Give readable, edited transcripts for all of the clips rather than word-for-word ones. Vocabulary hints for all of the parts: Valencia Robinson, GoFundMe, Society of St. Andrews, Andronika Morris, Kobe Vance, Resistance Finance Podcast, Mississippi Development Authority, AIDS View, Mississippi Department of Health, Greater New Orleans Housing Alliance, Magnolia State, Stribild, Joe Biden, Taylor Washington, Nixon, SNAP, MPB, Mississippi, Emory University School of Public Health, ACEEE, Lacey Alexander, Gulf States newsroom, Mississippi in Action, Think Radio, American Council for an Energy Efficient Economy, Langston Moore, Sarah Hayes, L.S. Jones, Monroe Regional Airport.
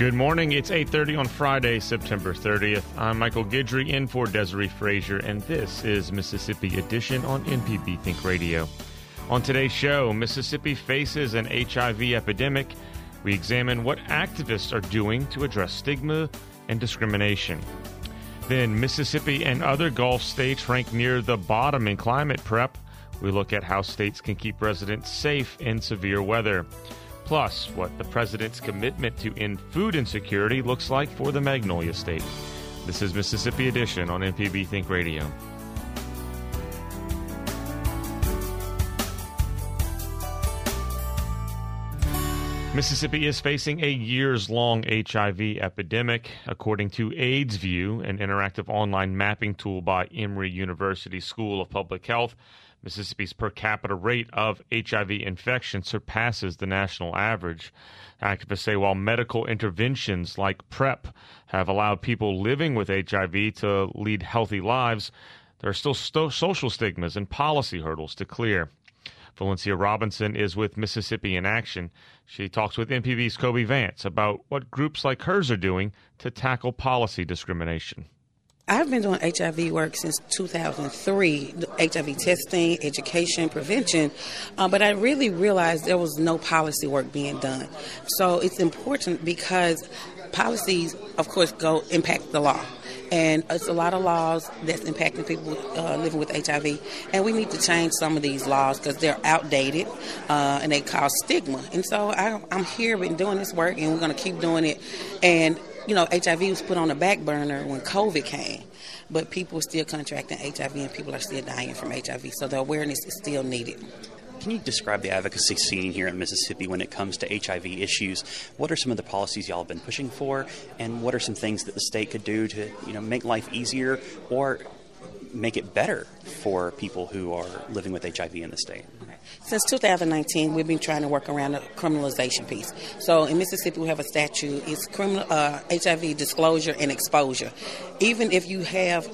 Good morning. It's 8:30 on Friday, September 30th. I'm Michael Guidry in for Desiree Frazier, and this is Mississippi Edition on MPB Think Radio. On today's show, Mississippi faces an HIV epidemic. We examine what activists are doing to address stigma and discrimination. Then Mississippi and other Gulf states rank near the bottom in climate PrEP. We look at how states can keep residents safe in severe weather. Plus, what the president's commitment to end food insecurity looks like for the Magnolia State. This is Mississippi Edition on MPB Think Radio. Mississippi is facing a years-long HIV epidemic. According to AIDS View, an interactive online mapping tool by Emory University School of Public Health, Mississippi's per capita rate of HIV infection surpasses the national average. Activists say while medical interventions like PrEP have allowed people living with HIV to lead healthy lives, there are still social stigmas and policy hurdles to clear. Valencia Robinson is with Mississippi in Action. She talks with MPB's Kobe Vance about what groups like hers are doing to tackle policy discrimination. I've been doing HIV work since 2003, HIV testing, education, prevention, but I really realized there was no policy work being done. So it's important because policies, of course, impact the law. And it's a lot of laws that's impacting people living with HIV. And we need to change some of these laws because they're outdated and they cause stigma. And so I'm here, been doing this work, and we're going to keep doing it. And you know, HIV was put on the back burner when COVID came, but people are still contracting HIV and people are still dying from HIV, so the awareness is still needed. Can you describe the advocacy scene here in Mississippi when it comes to HIV issues? What are some of the policies y'all have been pushing for, and what are some things that the state could do to, you know, make life easier or make it better for people who are living with HIV in the state? Since 2019, we've been trying to work around the criminalization piece. So in Mississippi, we have a statute. It's HIV disclosure and exposure. Even if you have,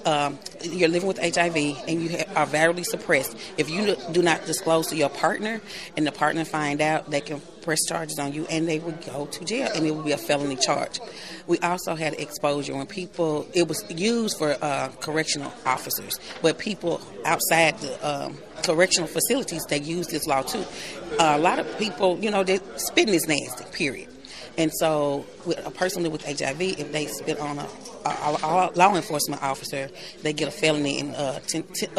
you're living with HIV and you are virally suppressed, if you do not disclose to your partner and the partner find out, they can press charges on you and they would go to jail and it would be a felony charge. We also had exposure when people, it was used for correctional officers, but people outside the correctional facilities, they use this law too. A lot of people, you know, they spitting is nasty, period. And so a person with HIV, if they spit on a law enforcement officer, they get a felony and up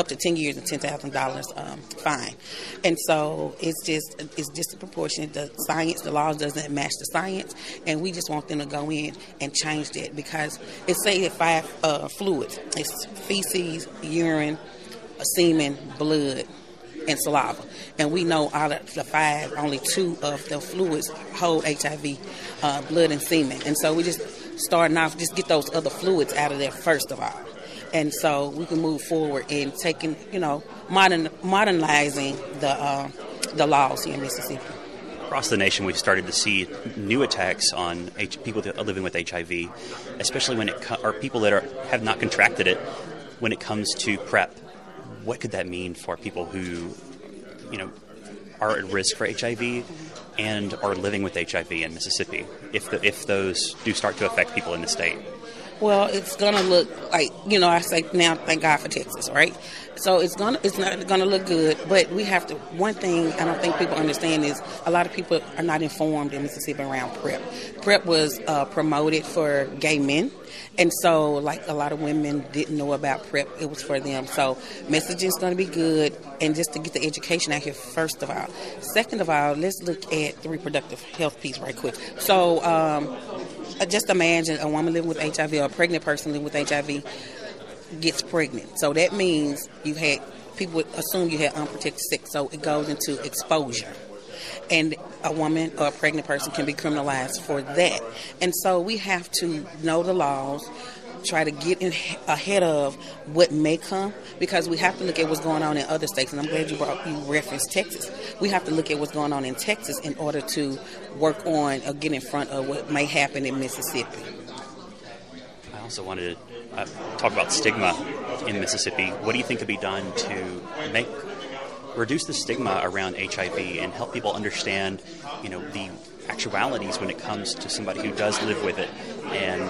to 10 years and $10,000 fine. And so it's disproportionate. The laws doesn't match the science, and we just want them to go in and change that because it's stated 5 fluids. It's feces, urine, semen, blood, and saliva. And we know out of the 5, only 2 of the fluids hold HIV, blood and semen. And so we just starting off, just get those other fluids out of there first of all. And so we can move forward in taking, you know, modernizing the laws here in Mississippi. Across the nation, we've started to see new attacks on people that are living with HIV, especially when it are people that have not contracted it. When it comes to PrEP, what could that mean for people who, you know, are at risk for HIV and are living with HIV in Mississippi if those do start to affect people in the state? Well, it's going to look like, you know, I say now, thank God for Texas, right? So it's not going to look good, but we have to, one thing I don't think people understand is a lot of people are not informed in Mississippi around PrEP. PrEP was promoted for gay men, and so like a lot of women didn't know about PrEP. It was for them. So messaging is going to be good, and just to get the education out here, first of all. Second of all, let's look at the reproductive health piece right quick. So just imagine a woman living with HIV or a pregnant person living with HIV gets pregnant. So that means you've had, people would assume you had unprotected sex, so it goes into exposure. And a woman or a pregnant person can be criminalized for that. And so we have to know the laws, try to get in ahead of what may come, because we have to look at what's going on in other states. And I'm glad you referenced Texas. We have to look at what's going on in Texas in order to work on or get in front of what may happen in Mississippi. I also wanted to talk about stigma in Mississippi. What do you think could be done to reduce the stigma around HIV and help people understand, you know, the actualities when it comes to somebody who does live with it, and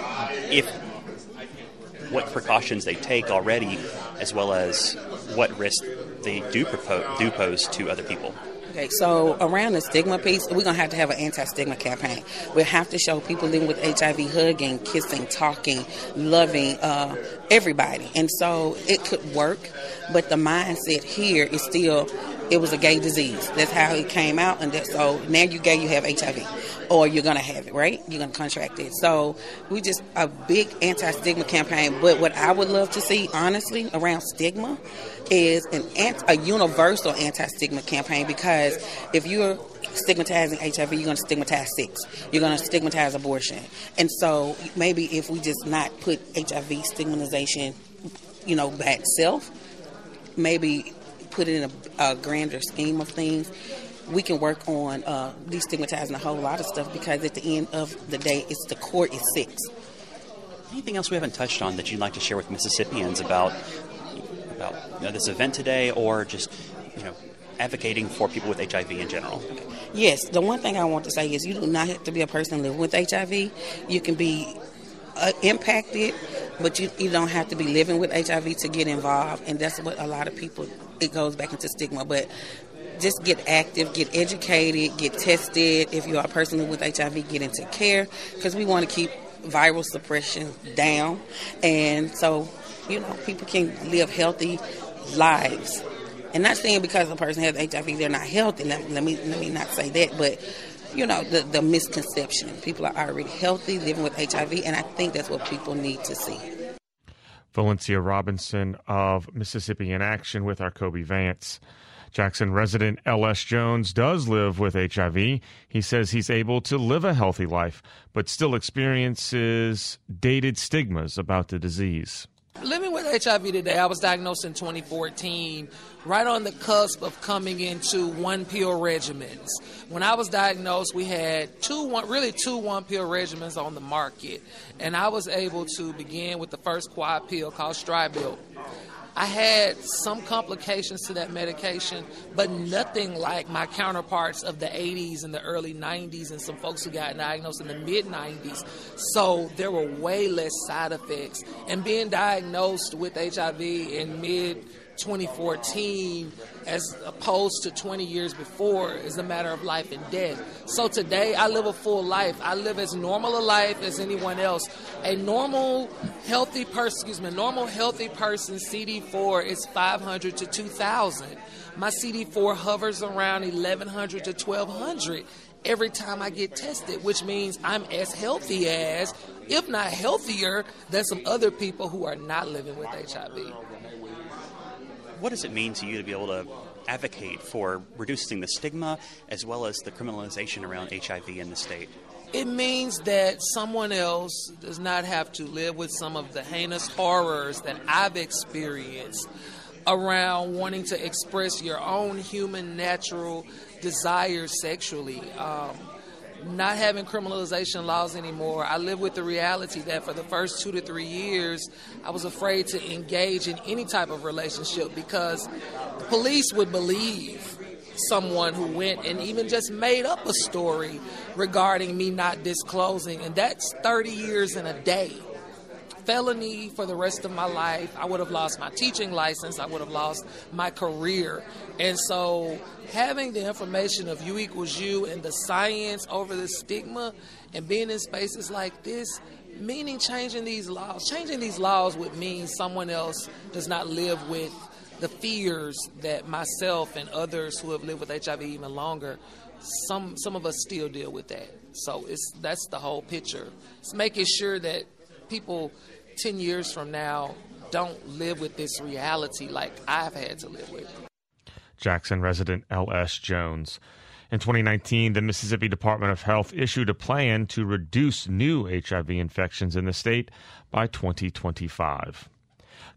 what precautions they take already, as well as what risk they do pose to other people? Okay, so around the stigma piece, we're going to have an anti-stigma campaign. We'll have to show people living with HIV hugging, kissing, talking, loving everybody. And so it could work, but the mindset here is still, it was a gay disease. That's how it came out, and so now you're gay, you have HIV, or you're going to have it, right? You're going to contract it. So we just a big anti-stigma campaign, but what I would love to see, honestly, around stigma is a universal anti-stigma campaign, because if you're stigmatizing HIV, you're going to stigmatize sex. You're going to stigmatize abortion. And so maybe if we just not put HIV stigmatization, you know, by itself, maybe put it in a grander scheme of things, we can work on destigmatizing a whole lot of stuff, because at the end of the day, it's the core is sex. Anything else we haven't touched on that you'd like to share with Mississippians about this event today, or just, you know, advocating for people with HIV in general? Okay. Yes, the one thing I want to say is you do not have to be a person living with HIV. You can be impacted, but you don't have to be living with HIV to get involved, and that's what a lot of people, it goes back into stigma, but just get active, get educated, get tested. If you are a person living with HIV, get into care, because we want to keep viral suppression down, and so, you know, people can live healthy lives. And not saying because a person has HIV they're not healthy. Let me not say that, but you know, the misconception. People are already healthy, living with HIV, and I think that's what people need to see. Valencia Robinson of Mississippi in Action with our Kobe Vance. Jackson resident L.S. Jones does live with HIV. He says he's able to live a healthy life, but still experiences dated stigmas about the disease. Living with HIV today, I was diagnosed in 2014, right on the cusp of coming into one-pill regimens. When I was diagnosed, we had two one-pill regimens on the market, and I was able to begin with the first quad pill called Stribild. I had some complications to that medication, but nothing like my counterparts of the 80s and the early 90s and some folks who got diagnosed in the mid-90s. So there were way less side effects. And being diagnosed with HIV in mid-2014 as opposed to 20 years before is a matter of life and death. So today I live a full life. I live as normal a life as anyone else. A normal healthy person CD4 is 500 to 2,000. My CD4 hovers around 1,100 to 1,200 every time I get tested, which means I'm as healthy as, if not healthier, than some other people who are not living with HIV. What does it mean to you to be able to advocate for reducing the stigma as well as the criminalization around HIV in the state? It means that someone else does not have to live with some of the heinous horrors that I've experienced around wanting to express your own human natural desires sexually. Not having criminalization laws anymore, I live with the reality that for the first 2 to 3 years, I was afraid to engage in any type of relationship because the police would believe someone who went and even just made up a story regarding me not disclosing, and that's 30 years in a day. felony for the rest of my life. I would have lost my teaching license. I would have lost my career. And so having the information of you equals you and the science over the stigma and being in spaces like this, meaning changing these laws. Changing these laws would mean someone else does not live with the fears that myself and others who have lived with HIV even longer, some of us still deal with that. So that's the whole picture. It's making sure that people 10 years from now don't live with this reality like I've had to live with. Jackson resident L.S. Jones. In 2019, the Mississippi Department of Health issued a plan to reduce new HIV infections in the state by 2025.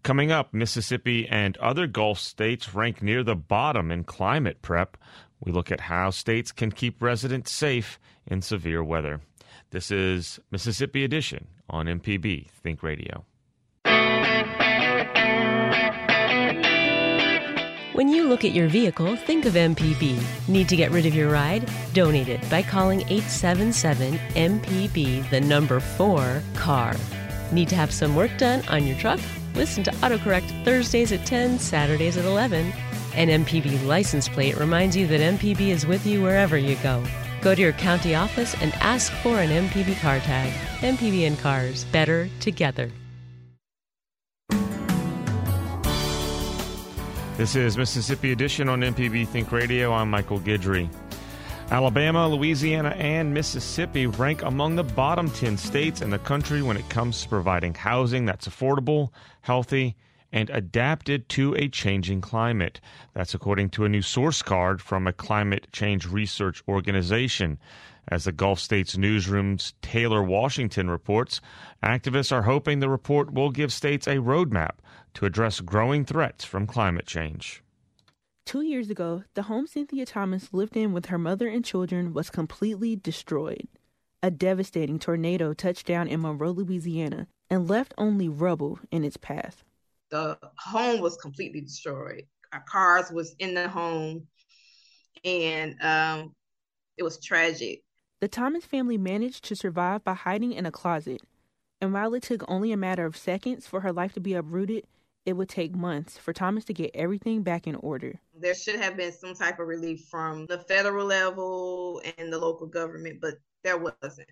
Coming up, Mississippi and other Gulf states rank near the bottom in climate PrEP. We look at how states can keep residents safe in severe weather. This is Mississippi Edition on MPB Think Radio. When you look at your vehicle, think of MPB. Need to get rid of your ride? Donate it by calling 877-MPB, the number 4, CAR. Need to have some work done on your truck? Listen to AutoCorrect Thursdays at 10, Saturdays at 11. An MPB license plate reminds you that MPB is with you wherever you go. Go to your county office and ask for an MPB car tag. MPB and cars, better together. This is Mississippi Edition on MPB Think Radio. I'm Michael Guidry. Alabama, Louisiana, and Mississippi rank among the bottom 10 states in the country when it comes to providing housing that's affordable, healthy, and adapted to a changing climate. That's according to a new source card from a climate change research organization. As the Gulf States newsroom's Taylor Washington reports, activists are hoping the report will give states a roadmap to address growing threats from climate change. 2 years ago, the home Cynthia Thomas lived in with her mother and children was completely destroyed. A devastating tornado touched down in Monroe, Louisiana, and left only rubble in its path. The home was completely destroyed. Our cars was in the home, and it was tragic. The Thomas family managed to survive by hiding in a closet. And while it took only a matter of seconds for her life to be uprooted, it would take months for Thomas to get everything back in order. There should have been some type of relief from the federal level and the local government, but there wasn't.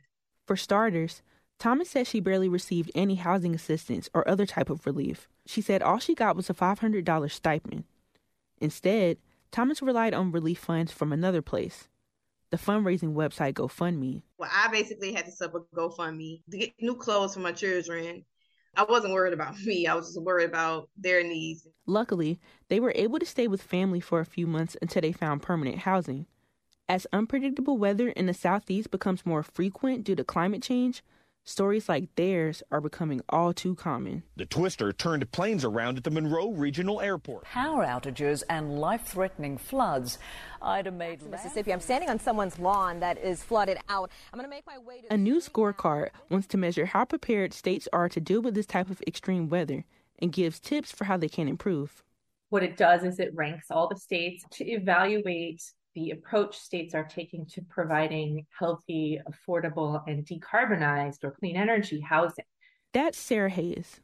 For starters, Thomas said she barely received any housing assistance or other type of relief. She said all she got was a $500 stipend. Instead, Thomas relied on relief funds from another place, the fundraising website GoFundMe. Well, I basically had to set up a GoFundMe to get new clothes for my children. I wasn't worried about me. I was just worried about their needs. Luckily, they were able to stay with family for a few months until they found permanent housing. As unpredictable weather in the Southeast becomes more frequent due to climate change, stories like theirs are becoming all too common. The twister turned planes around at the Monroe Regional Airport. Power outages and life-threatening floods. Ida made Mississippi. I'm standing on someone's lawn that is flooded out. I'm going to make my way to... A new scorecard wants to measure how prepared states are to deal with this type of extreme weather and gives tips for how they can improve. What it does is it ranks all the states to evaluate the approach states are taking to providing healthy, affordable, and decarbonized or clean energy housing. That's Sarah Hayes.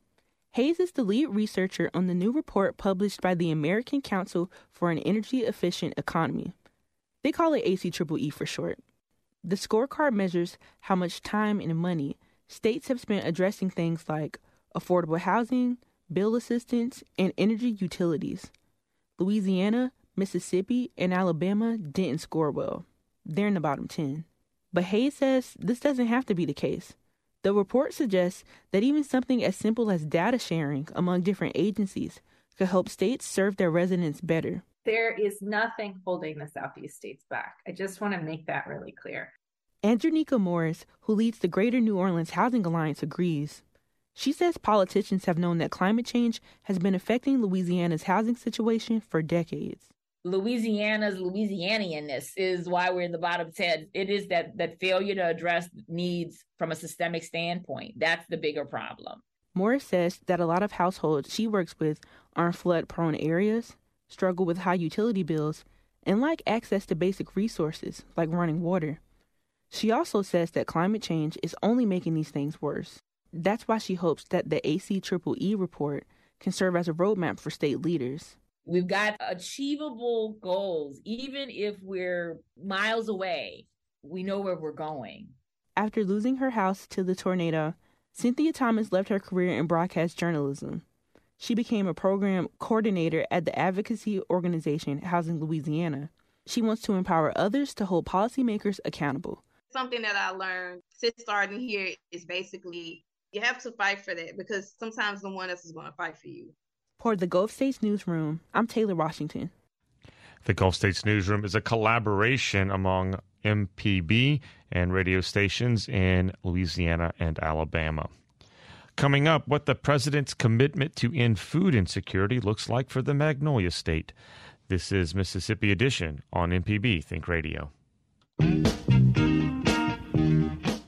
Hayes is the lead researcher on the new report published by the American Council for an Energy Efficient Economy. They call it ACEEE for short. The scorecard measures how much time and money states have spent addressing things like affordable housing, bill assistance, and energy utilities. Louisiana, Mississippi, and Alabama didn't score well. They're in the bottom 10. But Hayes says this doesn't have to be the case. The report suggests that even something as simple as data sharing among different agencies could help states serve their residents better. There is nothing holding the Southeast states back. I just want to make that really clear. Andronika Morris, who leads the Greater New Orleans Housing Alliance, agrees. She says politicians have known that climate change has been affecting Louisiana's housing situation for decades. Louisiana's Louisianianness is why we're in the bottom 10. It is that failure to address needs from a systemic standpoint. That's the bigger problem. Morris says that a lot of households she works with are in flood-prone areas, struggle with high utility bills, and lack access to basic resources like running water. She also says that climate change is only making these things worse. That's why she hopes that the ACEEE report can serve as a roadmap for state leaders. We've got achievable goals. Even if we're miles away, we know where we're going. After losing her house to the tornado, Cynthia Thomas left her career in broadcast journalism. She became a program coordinator at the advocacy organization Housing Louisiana. She wants to empower others to hold policymakers accountable. Something that I learned since starting here is basically you have to fight for that because sometimes no one else is going to fight for you. For the Gulf States newsroom, I'm Taylor Washington. The Gulf States newsroom is a collaboration among MPB and radio stations in Louisiana and Alabama. Coming up, what the president's commitment to end food insecurity looks like for the Magnolia State. This is Mississippi Edition on MPB Think Radio.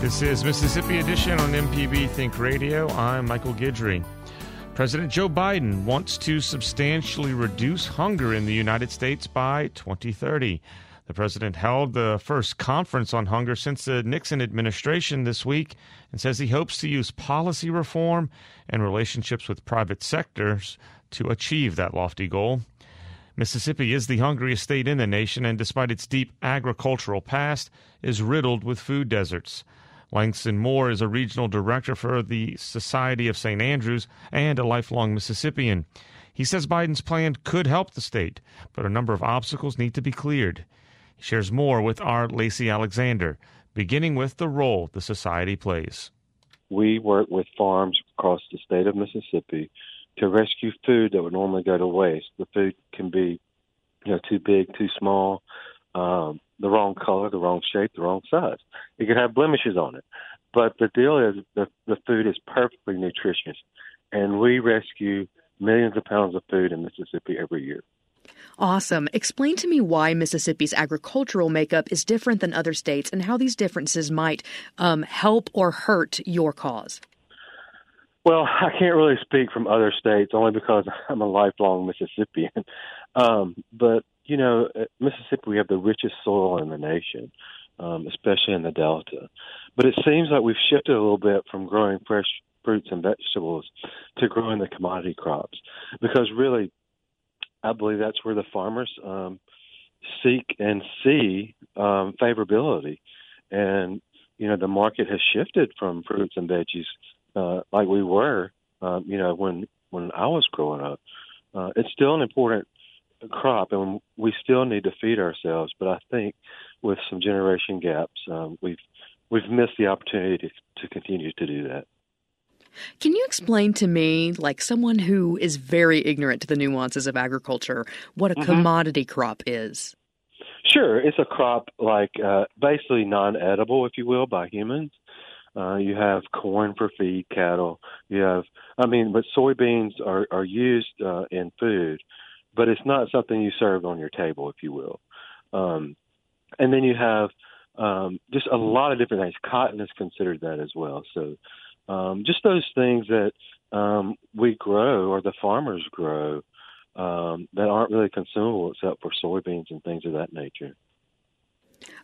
This is Mississippi Edition on MPB Think Radio. I'm Michael Guidry. President Joe Biden wants to substantially reduce hunger in the United States by 2030. The president held the first conference on hunger since the Nixon administration this week and says he hopes to use policy reform and relationships with private sectors to achieve that lofty goal. Mississippi is the hungriest state in the nation and, despite its deep agricultural past, is riddled with food deserts. Langston Moore is a regional director for the Society of St. Andrews and a lifelong Mississippian. He says Biden's plan could help the state, but a number of obstacles need to be cleared. He shares more with our Lacey Alexander, beginning with the role the society plays. We work with farms across the state of Mississippi to rescue food that would normally go to waste. The food can be, too big, too small, the wrong color, the wrong shape, the wrong size. It could have blemishes on it. But the deal is the food is perfectly nutritious, and we rescue millions of pounds of food in Mississippi every year. Awesome. Explain to me why Mississippi's agricultural makeup is different than other states and how these differences might help or hurt your cause. Well, I can't really speak from other states only because I'm a lifelong Mississippian. But Mississippi, we have the richest soil in the nation, especially in the Delta. But it seems like we've shifted a little bit from growing fresh fruits and vegetables to growing the commodity crops, because really, I believe that's where the farmers seek and see favorability. And, the market has shifted from fruits and veggies like we were, when I was growing up. It's still an important crop, and we still need to feed ourselves. But I think with some generation gaps, we've missed the opportunity to continue to do that. Can you explain to me, like someone who is very ignorant to the nuances of agriculture, what a commodity crop is? Sure. It's a crop like basically non-edible, if you will, by humans. You have corn for feed cattle. But soybeans are used in food, but it's not something you serve on your table, if you will. And then you have just a lot of different things. Cotton is considered that as well. So just those things that we grow or the farmers grow that aren't really consumable except for soybeans and things of that nature.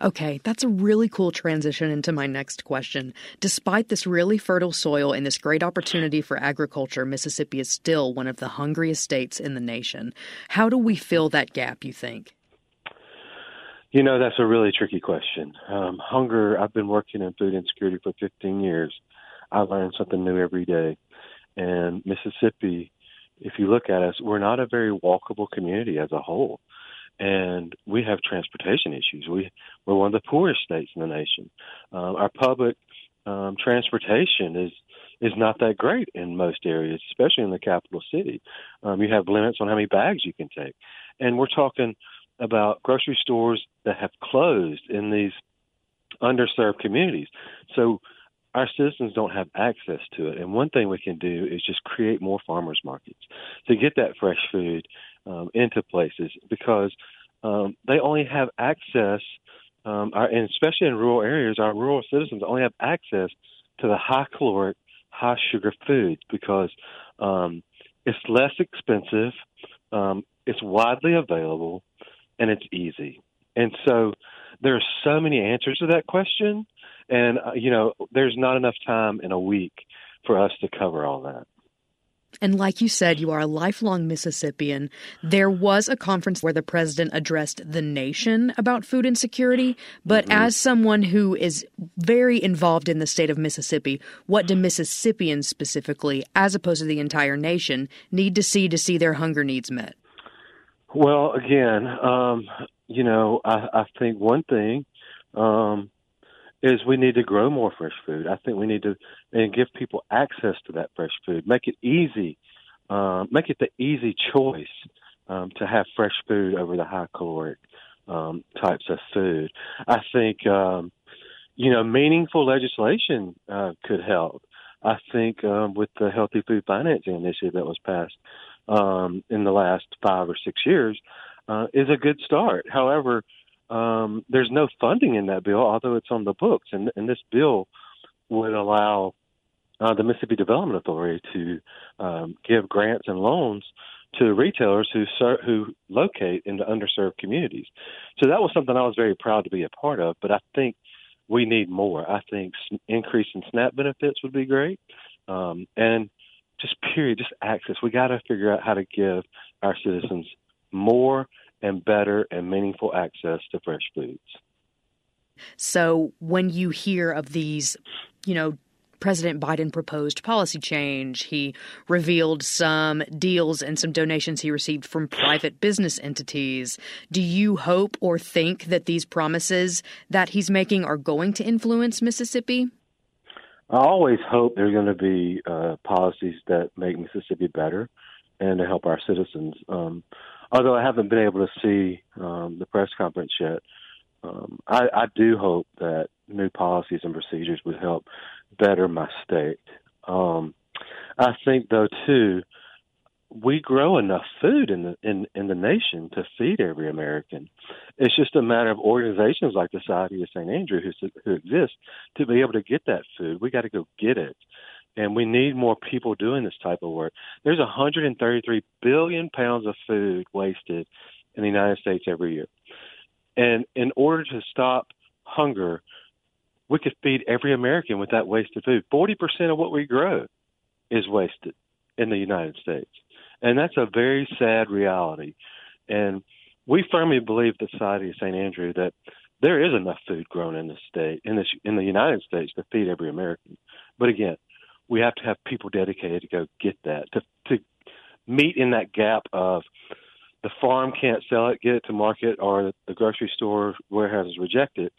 Okay, that's a really cool transition into my next question. Despite this really fertile soil and this great opportunity for agriculture, Mississippi is still one of the hungriest states in the nation. How do we fill that gap, you think? That's a really tricky question. Hunger, I've been working in food insecurity for 15 years. I learn something new every day. And Mississippi, if you look at us, we're not a very walkable community as a whole. And we have transportation issues. We're one of the poorest states in the nation. Our public transportation is not that great in most areas, especially in the capital city. You have limits on how many bags you can take. And we're talking about grocery stores that have closed in these underserved communities. So our citizens don't have access to it. And one thing we can do is just create more farmers markets to get that fresh food into places, because they only have access, and especially in rural areas, our rural citizens only have access to the high-caloric, high-sugar foods because it's less expensive, it's widely available, and it's easy. And so there are so many answers to that question, and, you know, there's not enough time in a week for us to cover all that. And like you said, you are a lifelong Mississippian. There was a conference where the president addressed the nation about food insecurity. But as someone who is very involved in the state of Mississippi, what do Mississippians specifically, as opposed to the entire nation, need to see their hunger needs met? Well, again, you know, I think one thing is we need to grow more fresh food. I think we need to and give people access to that fresh food, make it easy, make it the easy choice to have fresh food over the high-caloric types of food. I think, you know, meaningful legislation could help. I think with the Healthy Food Financing Initiative that was passed in the last 5 or 6 years is a good start. However, there's no funding in that bill, although it's on the books. And this bill would allow the Mississippi Development Authority to give grants and loans to retailers who locate in the underserved communities. So that was something I was very proud to be a part of, but I think we need more. I think increase in SNAP benefits would be great. And just period, just access. We got to figure out how to give our citizens more and better and meaningful access to fresh foods. So when you hear of these, you know, President Biden proposed policy change, he revealed some deals and some donations he received from private business entities. Do you hope or think that these promises that he's making are going to influence Mississippi? I always hope there are going to be policies that make Mississippi better and to help our citizens. Although I haven't been able to see the press conference yet, I do hope that new policies and procedures would help better my state. I think, though, too, we grow enough food in the nation to feed every American. It's just a matter of organizations like the Society of St. Andrews who exist to be able to get that food. We got to go get it. And we need more people doing this type of work. There's 133 billion pounds of food wasted in the United States every year. And in order to stop hunger, we could feed every American with that wasted food. 40% of what we grow is wasted in the United States. And that's a very sad reality. And we firmly believe the Society of St. Andrew that there is enough food grown in the state, in the United States, to feed every American. But again, we have to have people dedicated to go get that, to meet in that gap of the farm can't sell it, get it to market, or the grocery store warehouses reject it,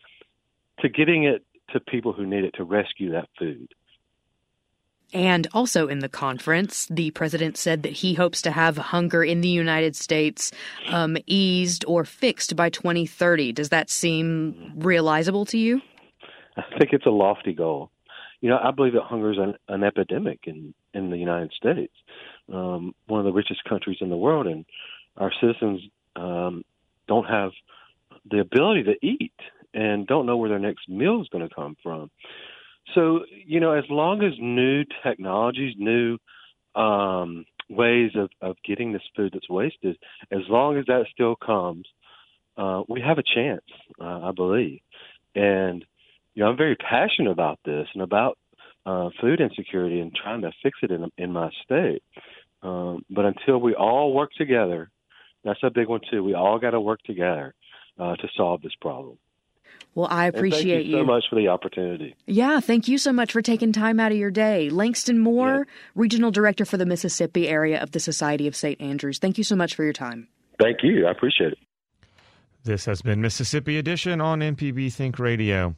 to getting it to people who need it to rescue that food. And also in the conference, the president said that he hopes to have hunger in the United States eased or fixed by 2030. Does that seem realizable to you? I think it's a lofty goal. You know, I believe that hunger is an epidemic in the United States, one of the richest countries in the world, and our citizens don't have the ability to eat and don't know where their next meal is going to come from. So, you know, as long as new technologies, new ways of getting this food that's wasted, as long as that still comes, we have a chance, I believe. And you know, I'm very passionate about this and about food insecurity and trying to fix it in my state. But until we all work together, that's a big one, too. We all got to work together to solve this problem. Well, I appreciate you. Thank you so much for the opportunity. Yeah, thank you so much for taking time out of your day. Langston Moore, Regional Director for the Mississippi area of the Society of St. Andrews. Thank you so much for your time. Thank you. I appreciate it. This has been Mississippi Edition on MPB Think Radio.